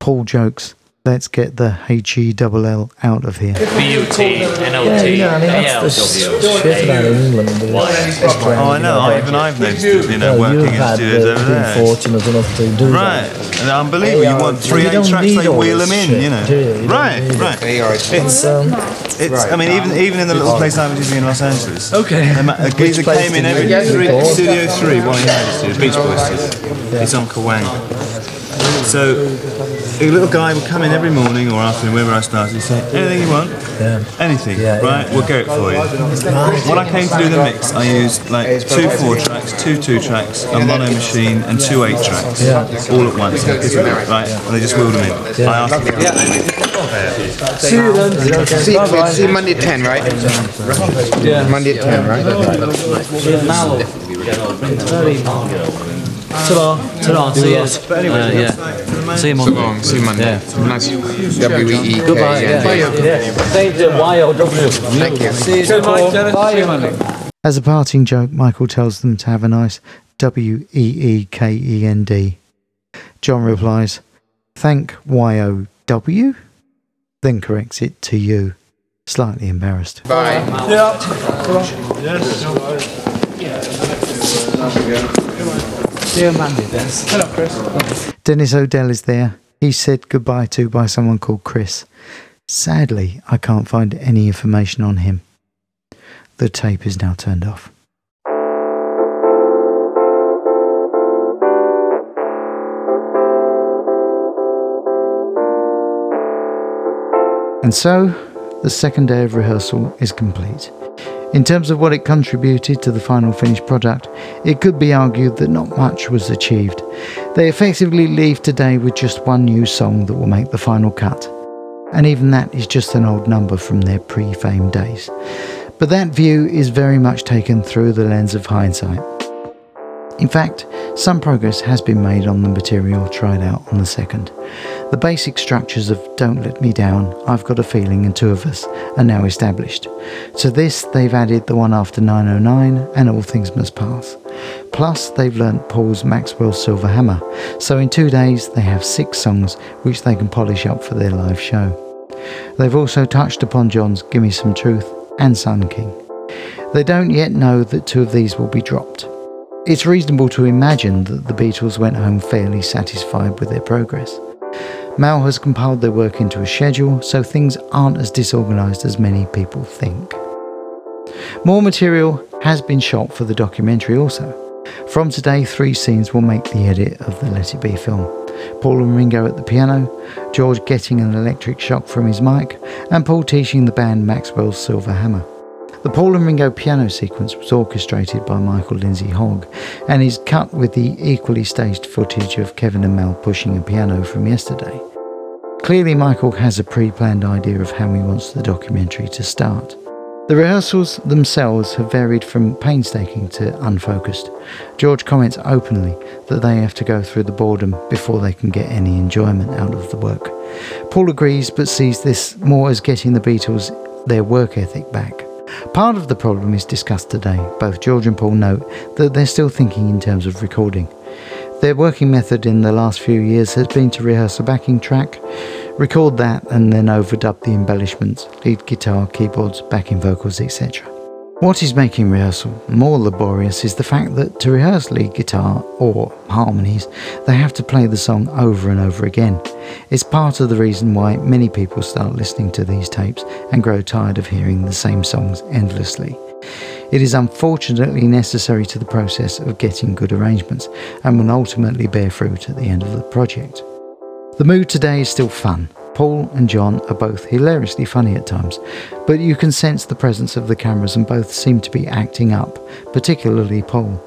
Paul jokes, let's get the H-E-double-L out of here. B-U-T-N-O-T. Yeah, I mean, that's the shit about England. Oh, I know, even I've noticed it, working in studios over there. You've been fortunate enough to do that. Right, and unbelievable, you want 3 8-tracks, they wheel them in, Right. Even in the little place I was using in Los Angeles. Okay. The geezer came in every Studio 3, one in the studio, Beach Boys. It's on Kawanga. So a little guy would come in every morning or afternoon, wherever I started, and say, anything you want, anything, we'll go it for you. What I came to do in the mix, I used like 2 4-tracks, 2 2-tracks, a mono machine, and 2 8-tracks, all at once, and they just wheeled them in. I asked them, see you then. See Monday at 10, right? Monday at 10, right? Ta-da, see you. See you Monday. See you Monday. Nice. W-E-E-K. Goodbye. Thank you. See you Monday. As a parting joke, Michael tells them to have a nice W-E-E-K-E-N-D. John replies, thank Y-O-W? Then corrects it to you. Slightly embarrassed. Bye. Yeah. Yes. Dear Mandy, Dennis. Hello, Chris. Dennis O'Dell is there. he's said goodbye to by someone called Chris. Sadly, I can't find any information on him. The tape is now turned off. And so, the second day of rehearsal is complete. In terms of what it contributed to the final finished product, it could be argued that not much was achieved. They effectively leave today with just one new song that will make the final cut. And even that is just an old number from their pre-fame days. But that view is very much taken through the lens of hindsight. In fact, some progress has been made on the material tried out on the second. The basic structures of Don't Let Me Down, I've Got a Feeling and Two of Us are now established. To this, they've added the One After 909 and All Things Must Pass. Plus, they've learnt Paul's Maxwell's Silver Hammer, so in 2 days they have 6 songs which they can polish up for their live show. They've also touched upon John's Gimme Some Truth and Sun King. They don't yet know that 2 of these will be dropped. It's reasonable to imagine that the Beatles went home fairly satisfied with their progress. Mal has compiled their work into a schedule, so things aren't as disorganised as many people think. More material has been shot for the documentary also. From today, 3 scenes will make the edit of the Let It Be film. Paul and Ringo at the piano, George getting an electric shock from his mic, and Paul teaching the band Maxwell's Silver Hammer. The Paul and Ringo piano sequence was orchestrated by Michael Lindsay-Hogg and is cut with the equally staged footage of Kevin and Mel pushing a piano from yesterday. Clearly Michael has a pre-planned idea of how he wants the documentary to start. The rehearsals themselves have varied from painstaking to unfocused. George comments openly that they have to go through the boredom before they can get any enjoyment out of the work. Paul agrees but sees this more as getting the Beatles their work ethic back. Part of the problem is discussed today. Both George and Paul note that they're still thinking in terms of recording. Their working method in the last few years has been to rehearse a backing track, record that and then overdub the embellishments, lead guitar, keyboards, backing vocals, etc. What is making rehearsal more laborious is the fact that to rehearse lead guitar or harmonies, they have to play the song over and over again. It's part of the reason why many people start listening to these tapes and grow tired of hearing the same songs endlessly. It is unfortunately necessary to the process of getting good arrangements and will ultimately bear fruit at the end of the project. The mood today is still fun. Paul and John are both hilariously funny at times, but you can sense the presence of the cameras and both seem to be acting up, particularly Paul.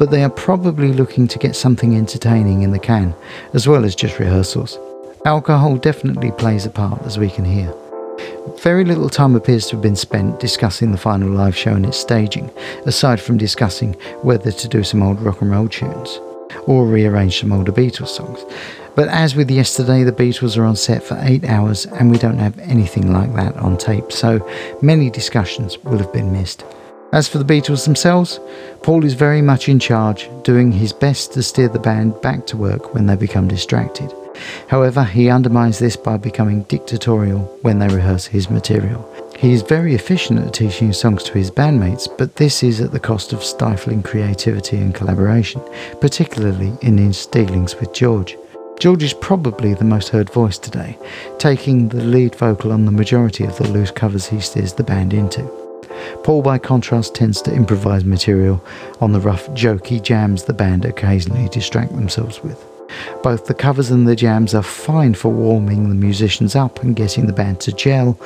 But they are probably looking to get something entertaining in the can, as well as just rehearsals. Alcohol definitely plays a part, as we can hear. Very little time appears to have been spent discussing the final live show and its staging, aside from discussing whether to do some old rock and roll tunes, or rearrange some older Beatles songs. But as with yesterday, the Beatles are on set for 8 hours and we don't have anything like that on tape, so many discussions will have been missed. As for the Beatles themselves, Paul is very much in charge, doing his best to steer the band back to work when they become distracted. However, he undermines this by becoming dictatorial when they rehearse his material. He is very efficient at teaching songs to his bandmates, but this is at the cost of stifling creativity and collaboration, particularly in his dealings with George. George is probably the most heard voice today, taking the lead vocal on the majority of the loose covers he steers the band into. Paul, by contrast, tends to improvise material on the rough, jokey jams the band occasionally distract themselves with. Both the covers and the jams are fine for warming the musicians up and getting the band to gel,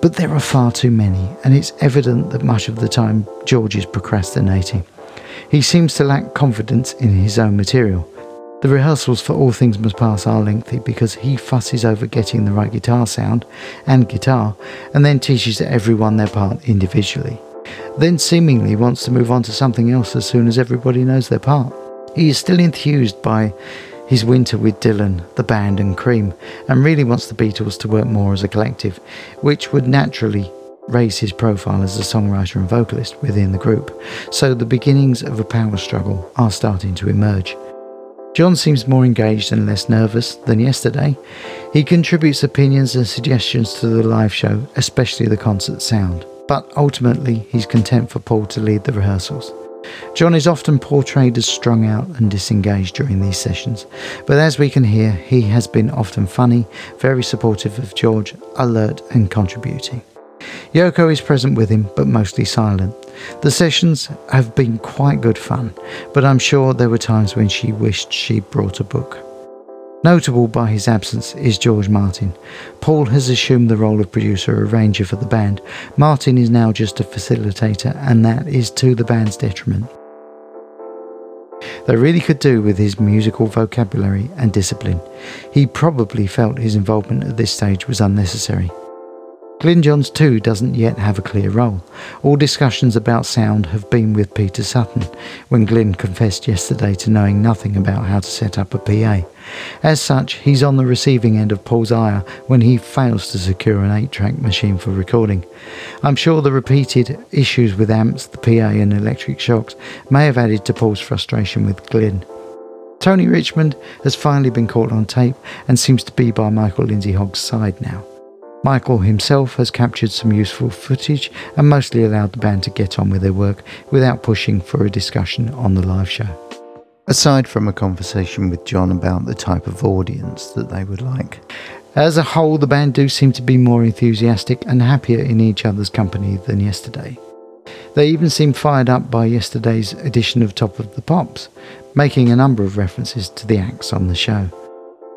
but there are far too many, and it's evident that much of the time George is procrastinating. He seems to lack confidence in his own material. The rehearsals for All Things Must Pass are lengthy because he fusses over getting the right guitar sound and guitar and then teaches everyone their part individually. Then seemingly wants to move on to something else as soon as everybody knows their part. He is still enthused by his winter with Dylan, the band and Cream and really wants the Beatles to work more as a collective, which would naturally raise his profile as a songwriter and vocalist within the group. So the beginnings of a power struggle are starting to emerge. John seems more engaged and less nervous than yesterday. He contributes opinions and suggestions to the live show, especially the concert sound, but ultimately he's content for Paul to lead the rehearsals. John is often portrayed as strung out and disengaged during these sessions, but as we can hear, he has been often funny, very supportive of George, alert and contributing. Yoko is present with him, but mostly silent. The sessions have been quite good fun, but I'm sure there were times when she wished she'd brought a book. Notable by his absence is George Martin. Paul has assumed the role of producer-arranger for the band. Martin is now just a facilitator, and that is to the band's detriment. They really could do with his musical vocabulary and discipline. He probably felt his involvement at this stage was unnecessary. Glyn Johns too doesn't yet have a clear role. All discussions about sound have been with Peter Sutton, when Glyn confessed yesterday to knowing nothing about how to set up a PA. As such, he's on the receiving end of Paul's ire when he fails to secure an 8-track machine for recording. I'm sure the repeated issues with amps, the PA and electric shocks may have added to Paul's frustration with Glyn. Tony Richmond has finally been caught on tape and seems to be by Michael Lindsay-Hogg's side now. Michael himself has captured some useful footage and mostly allowed the band to get on with their work without pushing for a discussion on the live show. Aside from a conversation with John about the type of audience that they would like. As a whole, the band do seem to be more enthusiastic and happier in each other's company than yesterday. They even seem fired up by yesterday's edition of Top of the Pops, making a number of references to the acts on the show.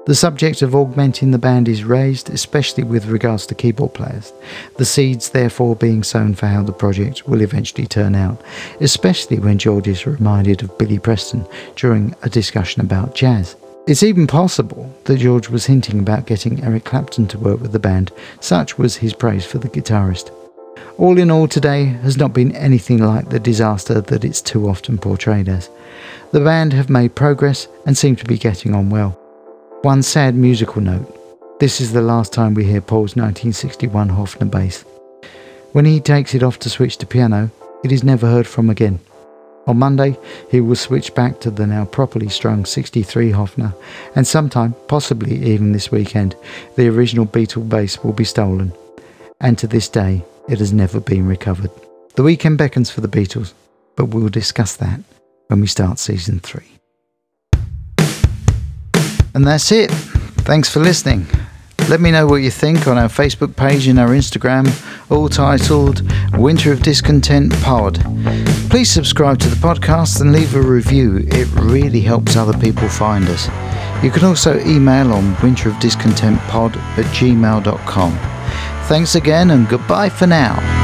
The subject of augmenting the band is raised, especially with regards to keyboard players, the seeds therefore being sown for how the project will eventually turn out, especially when George is reminded of Billy Preston during a discussion about jazz. It's even possible that George was hinting about getting Eric Clapton to work with the band, such was his praise for the guitarist. All in all, today has not been anything like the disaster that it's too often portrayed as. The band have made progress and seem to be getting on well. One sad musical note, this is the last time we hear Paul's 1961 Hofner bass. When he takes it off to switch to piano, it is never heard from again. On Monday, he will switch back to the now properly strung 63 Hofner, and sometime, possibly even this weekend, the original Beatle bass will be stolen, and to this day, it has never been recovered. The weekend beckons for the Beatles, but we'll discuss that when we start season 3. And that's it. Thanks for listening. Let me know what you think on our Facebook page and our Instagram, all titled Winter of Discontent Pod. Please subscribe to the podcast and leave a review. It really helps other people find us. You can also email on winterofdiscontentpod@gmail.com. Thanks again and goodbye for now.